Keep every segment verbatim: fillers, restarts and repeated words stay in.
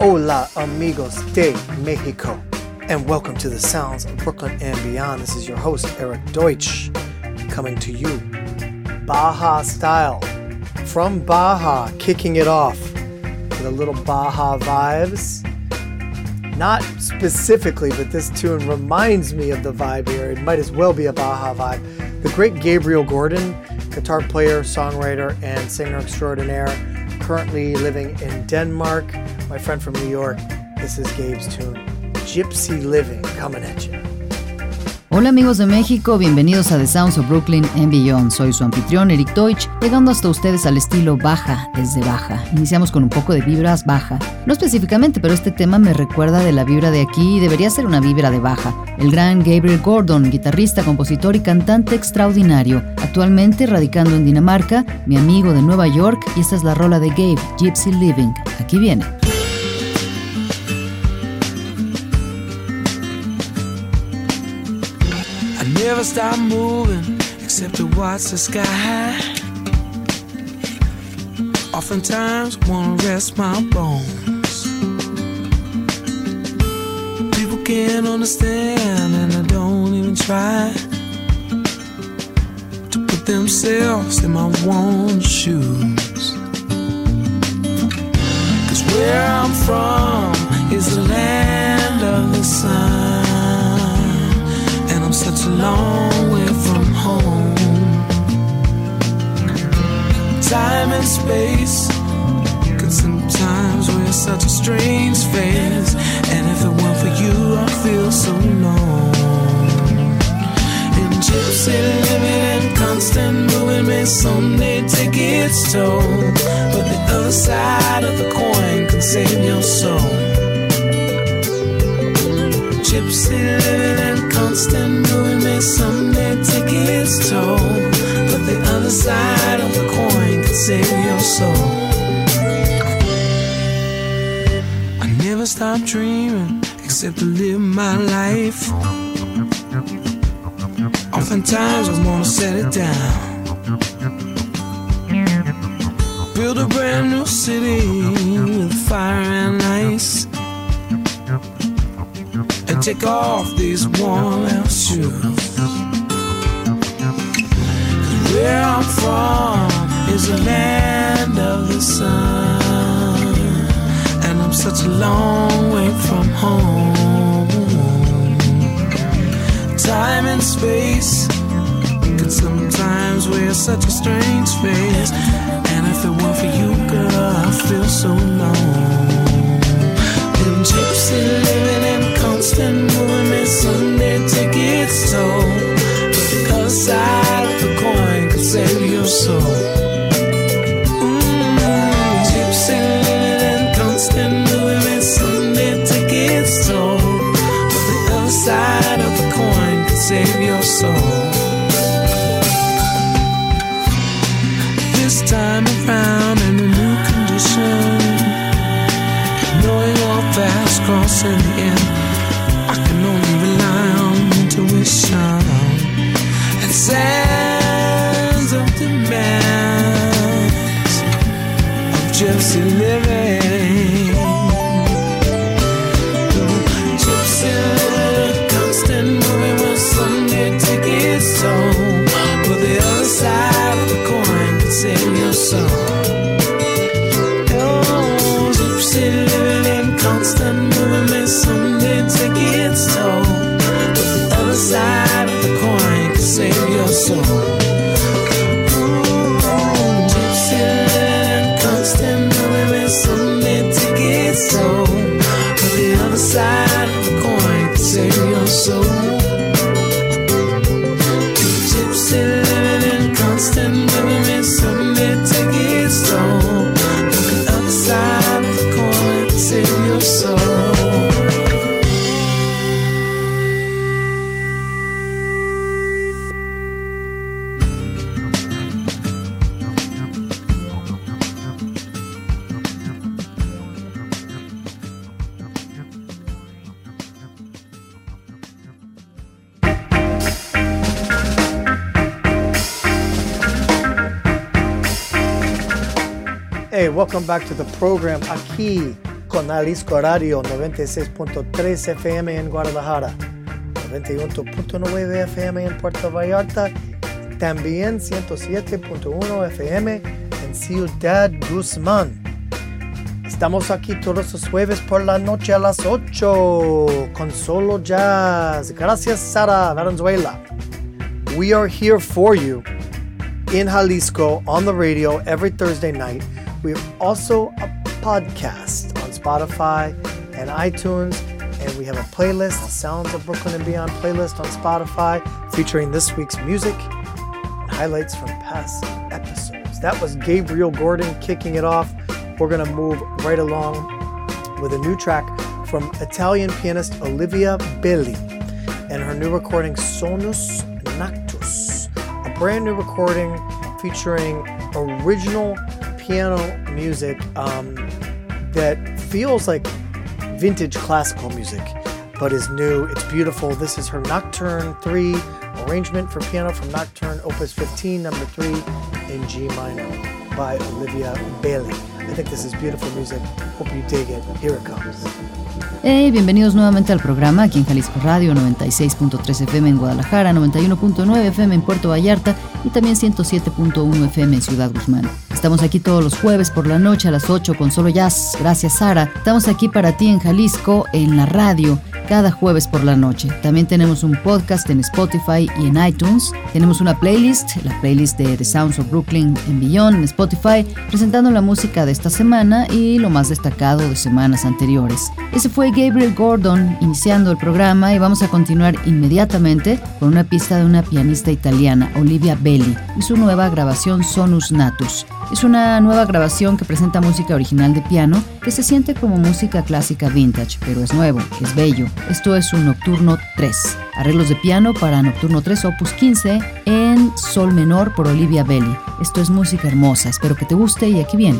Hola amigos de Mexico, and welcome to the sounds of Brooklyn and beyond. This is your host, Eric Deutsch, coming to you Baja style from Baja, kicking it off with a little Baja vibes. Not specifically, but this tune reminds me of the vibe here. It might as well be a Baja vibe. The great Gabriel Gordon, guitar player, songwriter, and singer extraordinaire, currently living in Denmark. My friend from New York, this is Gabe's tune, Gypsy Living, coming at you. Hola amigos de México, bienvenidos a The Sounds of Brooklyn and Beyond. Soy su anfitrión Eric Deutsch, llegando hasta ustedes al estilo Baja, desde Baja. Iniciamos con un poco de vibras Baja. No específicamente, pero este tema me recuerda de la vibra de aquí y debería ser una vibra de Baja. El gran Gabriel Gordon, guitarrista, compositor y cantante extraordinario, actualmente radicando en Dinamarca, mi amigo de Nueva York, y esta es la rola de Gabe, Gypsy Living. Aquí viene. Never stop moving, except to watch the sky high. Oftentimes wanna rest my bones. People can't understand, and I don't even try to put themselves in my own shoes. 'Cause where I'm from is the land of the sun. I'm such a long way from home. Time and space, 'cause sometimes we're such a strange face. And if it weren't for you, I'd feel so alone. And gypsy living and constant moving may someday take its toll, but the other side of the coin can save your soul. Gypsy living and constant moving may someday take its toll, but the other side of the coin can save your soul. I never stop dreaming, except to live my life. Oftentimes I wanna set it down, build a brand new city with fire and ice, and take off these worn-out shoes. 'Cause where I'm from is the land of the sun, and I'm such a long way from home. Time and space, 'cause sometimes we're such a strange face. And if it weren't for you, girl, I feel so alone. And gypsy living and constant movement, someday take its toll, but the other side of the coin can save your soul. Mm-hmm. Gypsy living and constant movement, someday take its toll, but the other side of the coin can save your soul. This time around in a new condition, knowing all fast crossing the end, I can only rely on intuition and sands of demands of gypsy living. Gypsy living, constant moving will someday take its soul, but the other side of the coin can save your soul. Constant movement, someday take its toll, but the other side of the coin can save your soul. Ooh. Hey, welcome back to the program aquí con Jalisco Radio ninety-six point three F M en Guadalajara, ninety-one point nine F M en Puerto Vallarta, también one oh seven point one F M en Ciudad Guzmán. Estamos aquí todos los jueves por la noche a las eight con Solo Jazz. Gracias, Sara Valenzuela. We are here for you in Jalisco on the radio every Thursday night. We have also a podcast on Spotify and iTunes, and we have a playlist, the Sounds of Brooklyn and Beyond playlist on Spotify, featuring this week's music and highlights from past episodes. That was Gabriel Gordon kicking it off. We're going to move right along with a new track from Italian pianist Olivia Belli and her new recording Sonus Nactus, a brand new recording featuring original piano music um, that feels like vintage classical music, but is new. It's beautiful. This is her Nocturne three arrangement for piano from Nocturne Opus fifteen, number three in G minor by Olivia Belli. I think this is beautiful music. Hope you dig it. Here it comes. Hey, bienvenidos nuevamente al programa aquí en Jalisco Radio, ninety-six point three F M en Guadalajara, ninety-one point nine F M en Puerto Vallarta y también one oh seven point one F M en Ciudad Guzmán. Estamos aquí todos los jueves por la noche a las eight con Solo Jazz. Gracias, Sara. Estamos aquí para ti en Jalisco, en la radio, cada jueves por la noche. También tenemos un podcast en Spotify y en iTunes. Tenemos una playlist, la playlist de The Sounds of Brooklyn and Beyond en Spotify, presentando la música de esta semana y lo más destacado de semanas anteriores. Ese fue Gabriel Gordon iniciando el programa y vamos a continuar inmediatamente con una pista de una pianista italiana, Olivia Belli, y su nueva grabación Sonus Nactus. Es una nueva grabación que presenta música original de piano que se siente como música clásica vintage, pero es nuevo, es bello. Esto es un Nocturno tres, arreglos de piano para Nocturno tres Opus quince en Sol menor por Olivia Belli. Esto es música hermosa, espero que te guste y aquí viene.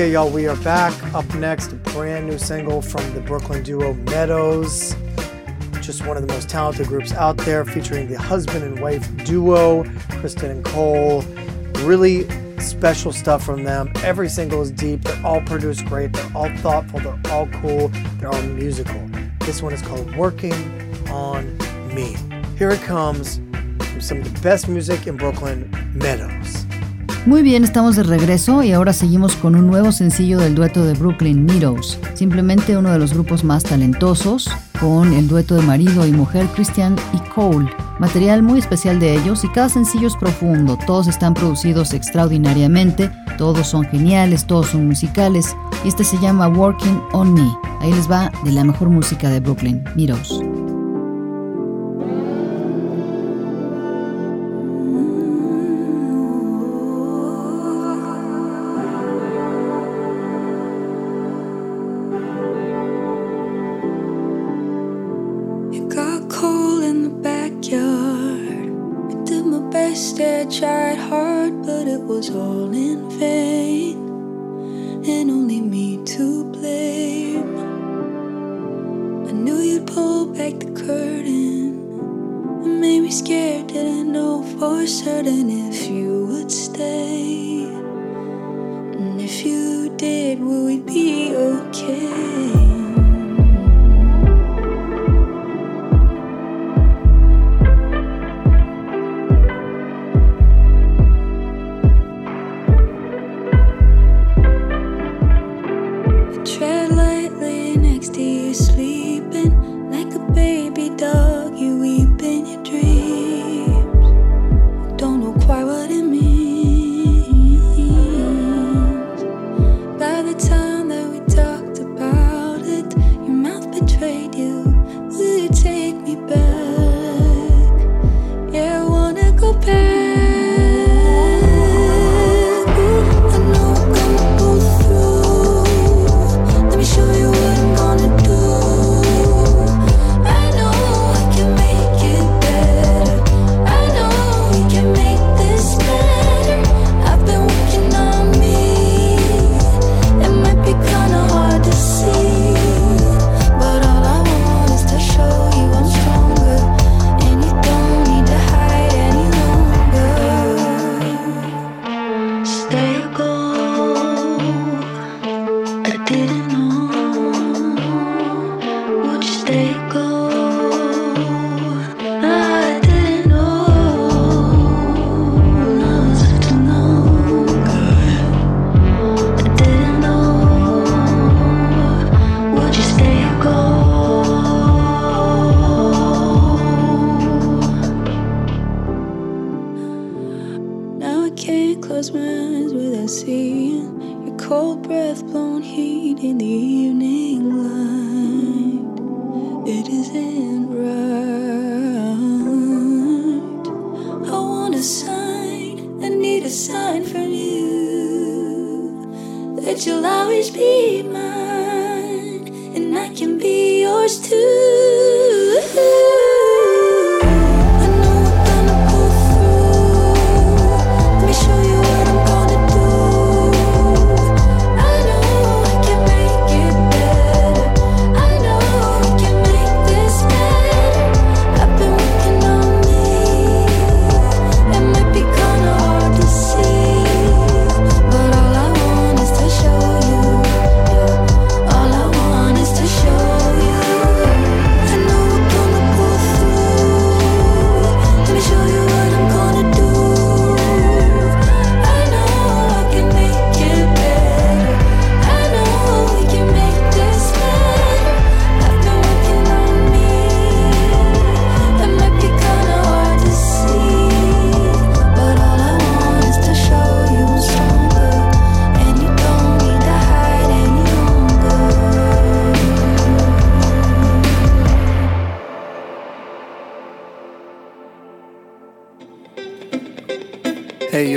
Okay, y'all, we are back. Up next, a brand new single from the Brooklyn duo Meadows, just one of the most talented groups out there, featuring the husband and wife duo, Kristen and Cole. Really special stuff from them. Every single is deep. They're all produced great. They're all thoughtful. They're all cool. They're all musical. This one is called Working on Me. Here it comes from some of the best music in Brooklyn, Meadows. Muy bien, estamos de regreso y ahora seguimos con un nuevo sencillo del dueto de Brooklyn, Meadows. Simplemente uno de los grupos más talentosos, con el dueto de marido y mujer Christian y Cole. Material muy especial de ellos y cada sencillo es profundo. Todos están producidos extraordinariamente, todos son geniales, todos son musicales. Y este se llama Working on Me. Ahí les va de la mejor música de Brooklyn, Meadows.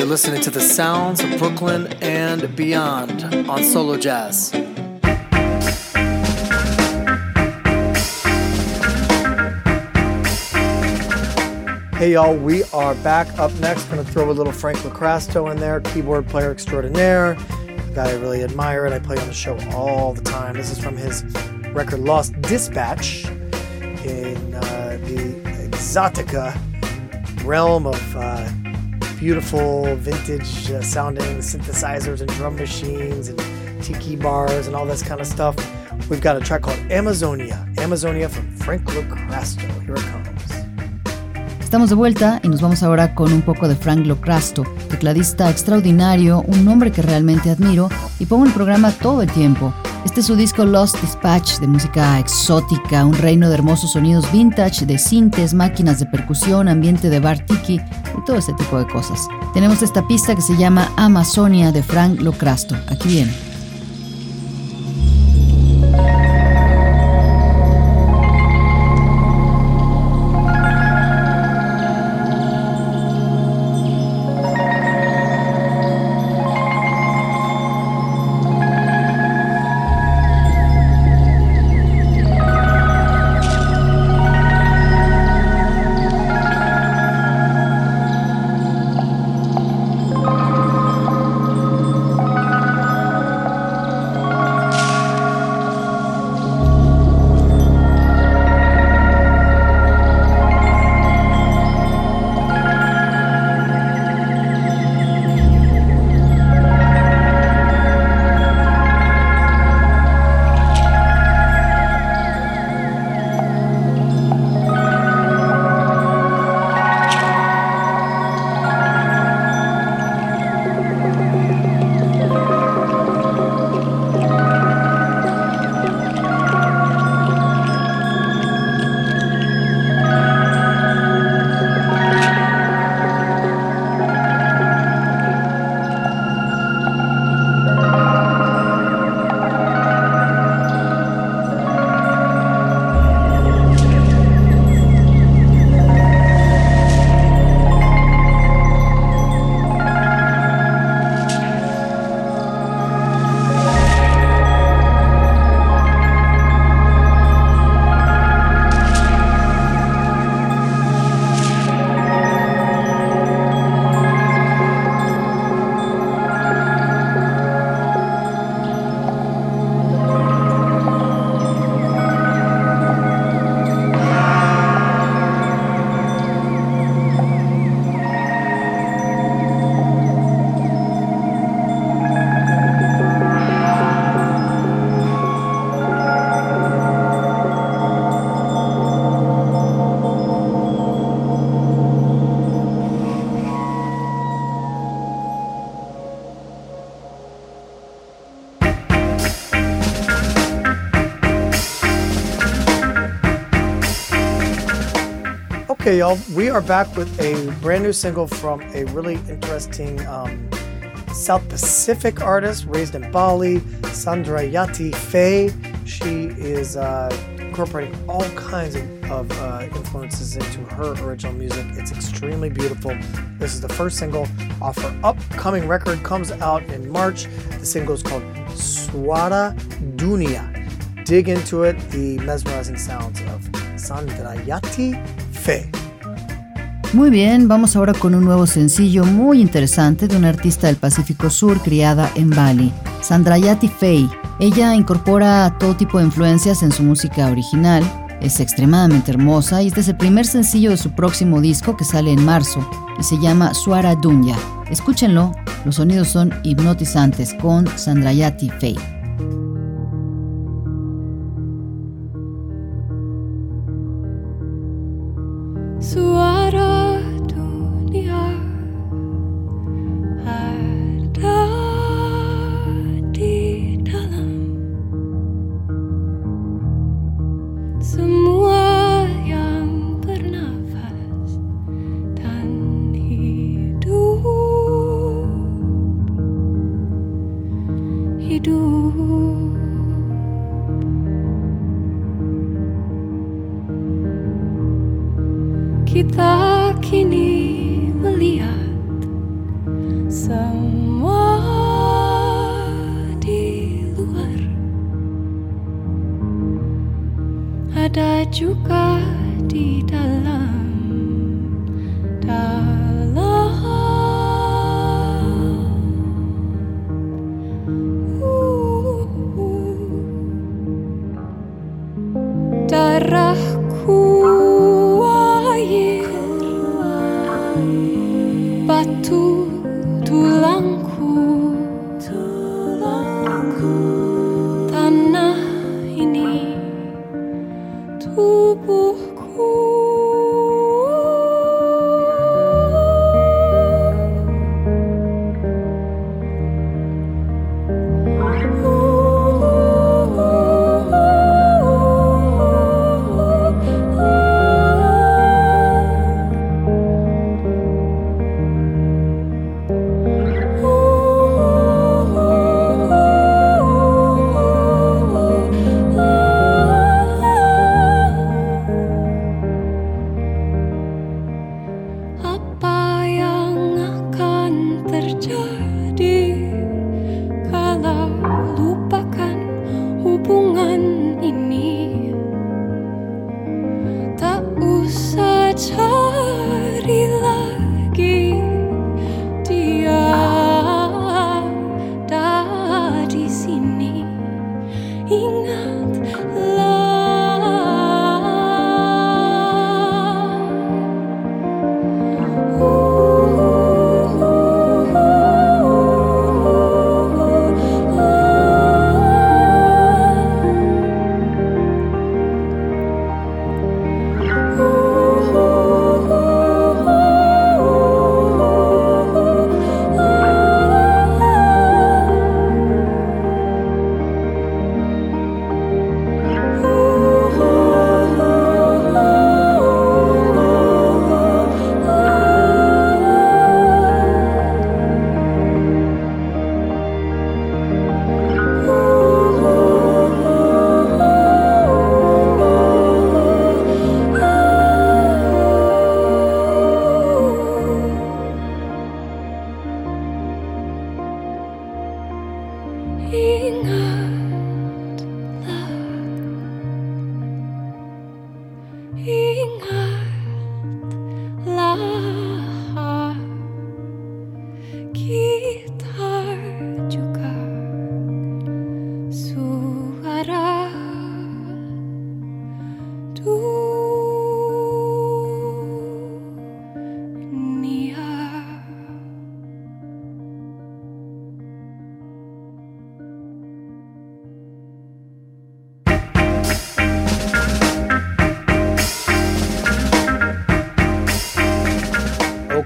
Listening to the sounds of Brooklyn and beyond on Solo Jazz. Hey y'all, we are back. Up next, I'm going to throw a little Frank LoCrasto in there, keyboard player extraordinaire, a guy I really admire and I play on the show all the time. This is from his record Lost Dispatch in uh, the exotica realm of uh, beautiful vintage uh, sounding synthesizers and drum machines and tiki bars and all this kind of stuff. We've got a track called Amazonia. Amazonia from Frank LoCrasto. Here it comes. Estamos de vuelta y nos vamos ahora con un poco de Frank LoCrasto, tecladista extraordinario, un hombre que realmente admiro y pongo el programa todo el tiempo. Este es su disco Lost Dispatch, de música exótica, un reino de hermosos sonidos vintage, de sintes, máquinas de percusión, ambiente de bar tiki y todo ese tipo de cosas. Tenemos esta pista que se llama Amazonia de Frank LoCrasto. Aquí viene. Okay, y'all, we are back with a brand new single from a really interesting um, South Pacific artist raised in Bali, Sandrayati Fay. She is uh, incorporating all kinds of, of uh, influences into her original music. It's extremely beautiful. This is the first single off her upcoming record, comes out in March. The single is called Swara Dunia. Dig into it, the mesmerizing sounds of Sandrayati Fay. Muy bien, vamos ahora con un nuevo sencillo muy interesante de una artista del Pacífico Sur criada en Bali, Sandrayati Fay. Ella incorpora todo tipo de influencias en su música original, es extremadamente hermosa y este es el primer sencillo de su próximo disco que sale en marzo y se llama Swara Dunia. Escúchenlo, los sonidos son hipnotizantes con Sandrayati Fay. Swara dunia ada di dalam semua yang bernafas dan hidup hidup. Kita kini melihat semua di luar. Ada juga di dalam, dalam. Uh-uh. Darahku.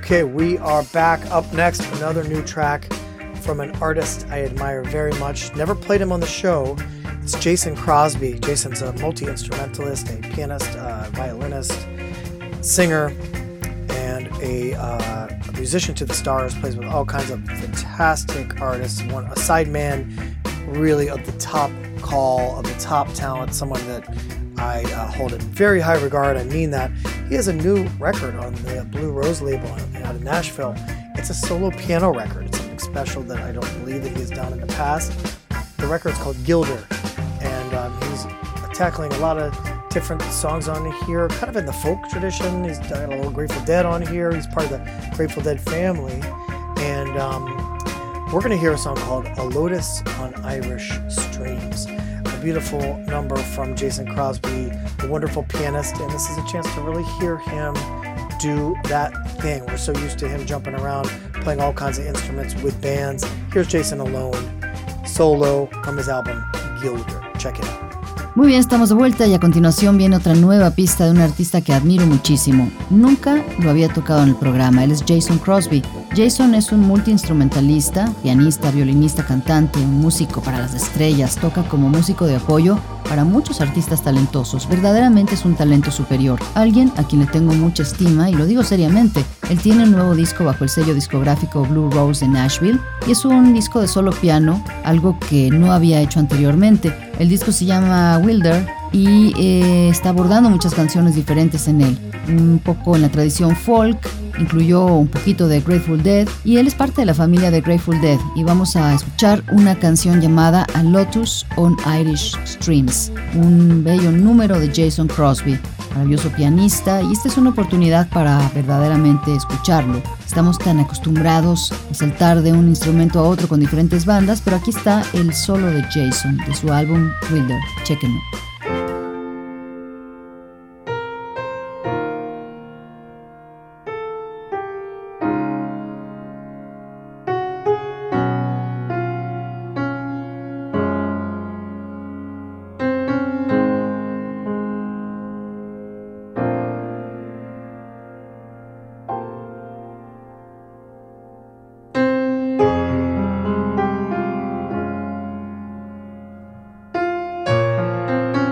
Okay, we are back. Up next, another new track from an artist I admire very much. Never played him on the show. It's Jason Crosby. Jason's a multi-instrumentalist, a pianist, a violinist, singer, and a, uh, a musician to the stars. Plays with all kinds of fantastic artists. One, a sideman, really at the top call, of the top talent, someone that I uh, hold in very high regard. I mean that. He has a new record on the Blue Rose label out of Nashville. It's a solo piano record. It's something special that I don't believe that he has done in the past. The record's called Gilder, and um, he's tackling a lot of different songs on here, kind of in the folk tradition. He's got a little Grateful Dead on here. He's part of the Grateful Dead family, and um, we're going to hear a song called A Lotus on Irish Streams. A beautiful number from Jason Crosby, the wonderful pianist, and this is a chance to really hear him do that thing. We're so used to him jumping around, playing all kinds of instruments with bands. Here's Jason alone, solo, from his álbum Gilder. Check it out. Muy bien, estamos de vuelta y a continuación viene otra nueva pista de un artista que admiro muchísimo. Nunca lo había tocado en el programa. Él es Jason Crosby. Jason es un multiinstrumentalista, pianista, violinista, cantante, un músico para las estrellas. Toca como músico de apoyo para muchos artistas talentosos. Verdaderamente es un talento superior. Alguien a quien le tengo mucha estima, y lo digo seriamente. Él tiene un nuevo disco bajo el sello discográfico Blue Rose de Nashville, y es un disco de solo piano, algo que no había hecho anteriormente. El disco se llama Wilder y eh, está abordando muchas canciones diferentes en él. Un poco en la tradición folk, incluyó un poquito de Grateful Dead, y él es parte de la familia de Grateful Dead, y vamos a escuchar una canción llamada A Lotus on Irish Streams, un bello número de Jason Crosby, maravilloso pianista, y esta es una oportunidad para verdaderamente escucharlo. Estamos tan acostumbrados a saltar de un instrumento a otro con diferentes bandas, pero aquí está el solo de Jason, de su álbum Wilder. Chequenlo. Thank you.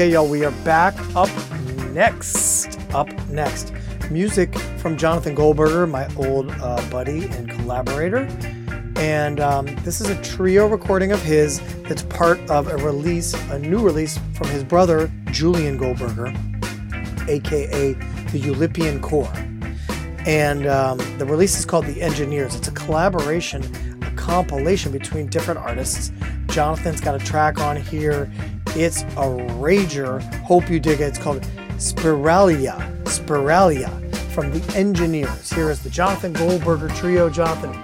Okay, y'all, we are back. Up next, up next, music from Jonathan Goldberger, my old uh, buddy and collaborator. And um, this is a trio recording of his that's part of a release, a new release from his brother, Julian Goldberger, a k a the Ulippian Core. And um, the release is called The Engineers. It's a collaboration, a compilation between different artists. Jonathan's got a track on here. It's a rager. Hope you dig it. It's called Spiralia, Spiralia from The Engineers. Here is the Jonathan Goldberger Trio. Jonathan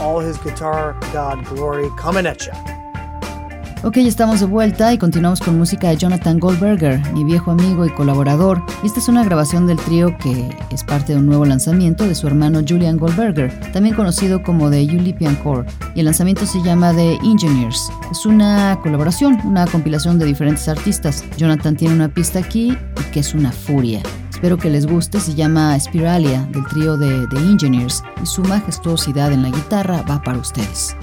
all his guitar god glory coming at ya. Ok, ya estamos de vuelta y continuamos con música de Jonathan Goldberger, mi viejo amigo y colaborador. Esta es una grabación del trío que es parte de un nuevo lanzamiento de su hermano Julian Goldberger, también conocido como The Ulippian Core, y el lanzamiento se llama The Engineers. Es una colaboración, una compilación de diferentes artistas. Jonathan tiene una pista aquí y que es una furia. Espero que les guste, se llama Spiralia, del trío de The Engineers, y su majestuosidad en la guitarra va para ustedes.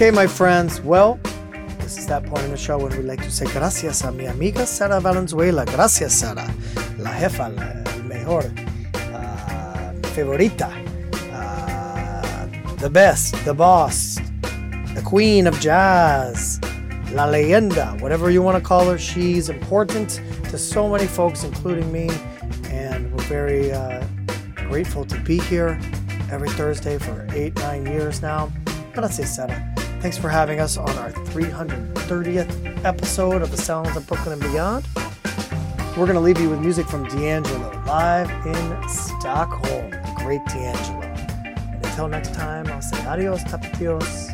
Okay, my friends, well, this is that point in the show when we like to say gracias a mi amiga Sara Valenzuela. Gracias, Sara, la jefa, la, el mejor, uh, favorita, uh, the best, the boss, the queen of jazz, la leyenda, whatever you want to call her. She's important to so many folks, including me, and we're very uh, grateful to be here every Thursday for eight, nine years now. Gracias, Sara. Thanks for having us on our three hundred thirtieth episode of the Sounds of Brooklyn and Beyond. We're going to leave you with music from D'Angelo, live in Stockholm. The great D'Angelo. And until next time, I'll say adios, tapatios.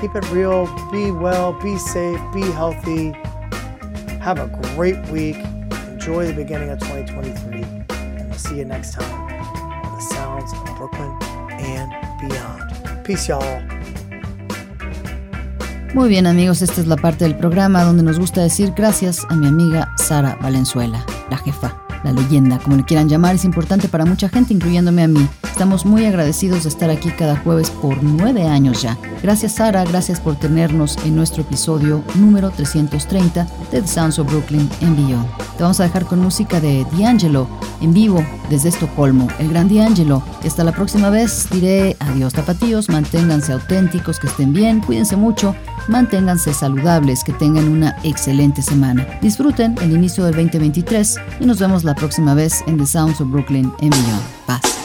Keep it real. Be well. Be safe. Be healthy. Have a great week. Enjoy the beginning of twenty twenty-three. And we'll see you next time on the Sounds of Brooklyn and Beyond. Peace, y'all. Muy bien, amigos, esta es la parte del programa donde nos gusta decir gracias a mi amiga Sara Valenzuela, la jefa, la leyenda, como le quieran llamar. Es importante para mucha gente, incluyéndome a mí. Estamos muy agradecidos de estar aquí cada jueves por nueve años ya. Gracias, Sara, gracias por tenernos en nuestro episodio número trescientos treinta de The Sounds of Brooklyn and Beyond. Te vamos a dejar con música de D'Angelo, en vivo desde Estocolmo, el gran D'Angelo. Hasta la próxima vez, diré adiós tapatíos, manténganse auténticos, que estén bien, cuídense mucho. Manténganse saludables, que tengan una excelente semana. Disfruten el inicio del veinte veintitrés y nos vemos la próxima vez en The Sounds of Brooklyn and Beyond. Paz.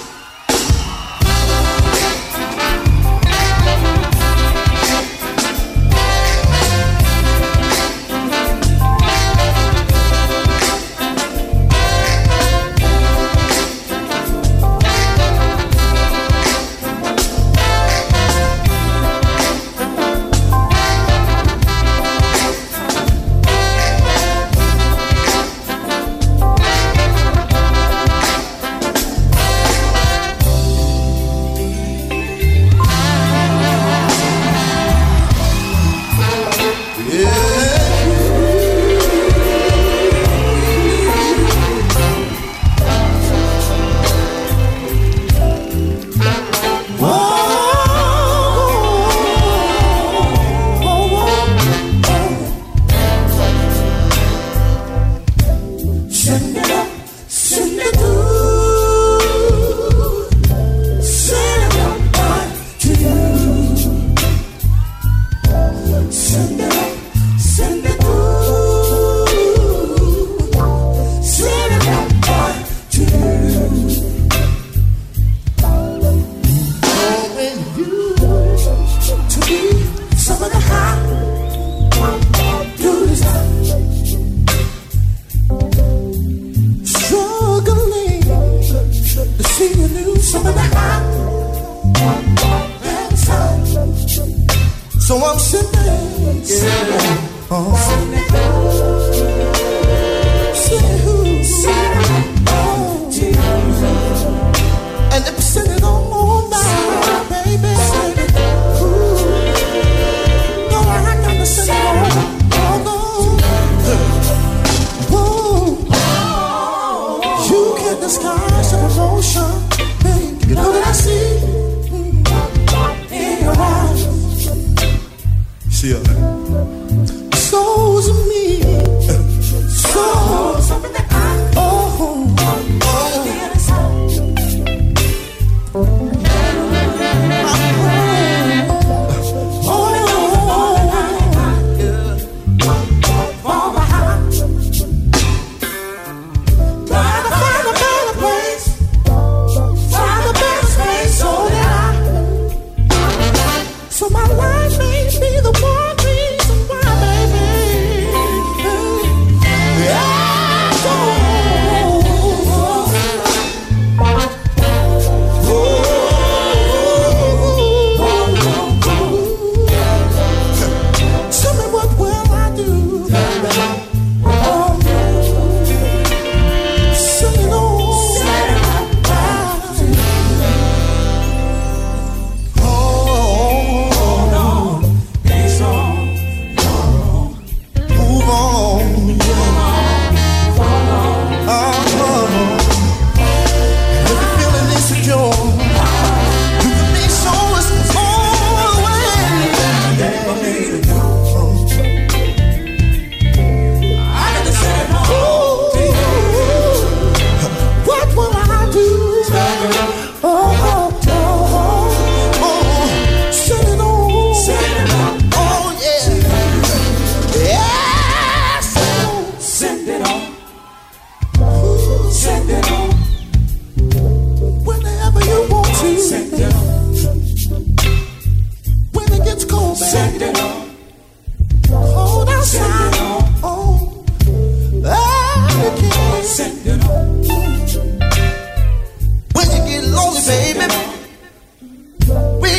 Souls of me.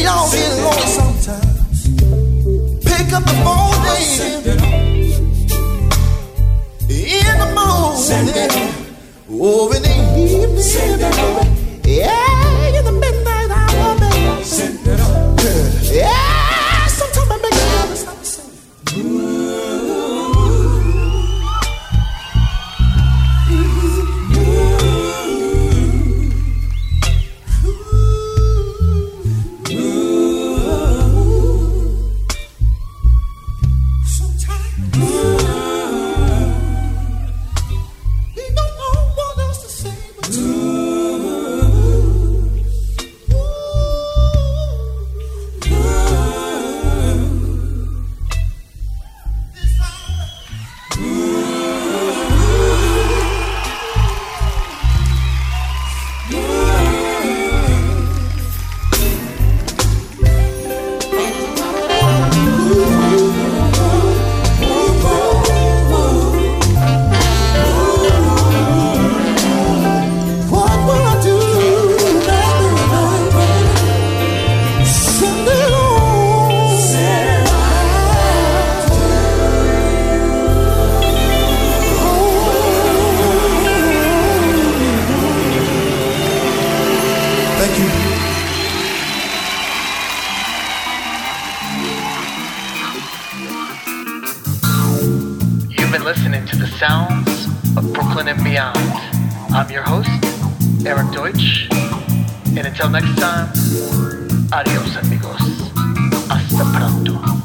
It all be alone sometimes. Pick up the phone, baby. In the morning. Oh, in the evening. Yeah, in the midnight hour, baby. Send it on. Yeah, sometimes I make it up. It's not the same. Until next time, adios amigos, hasta pronto.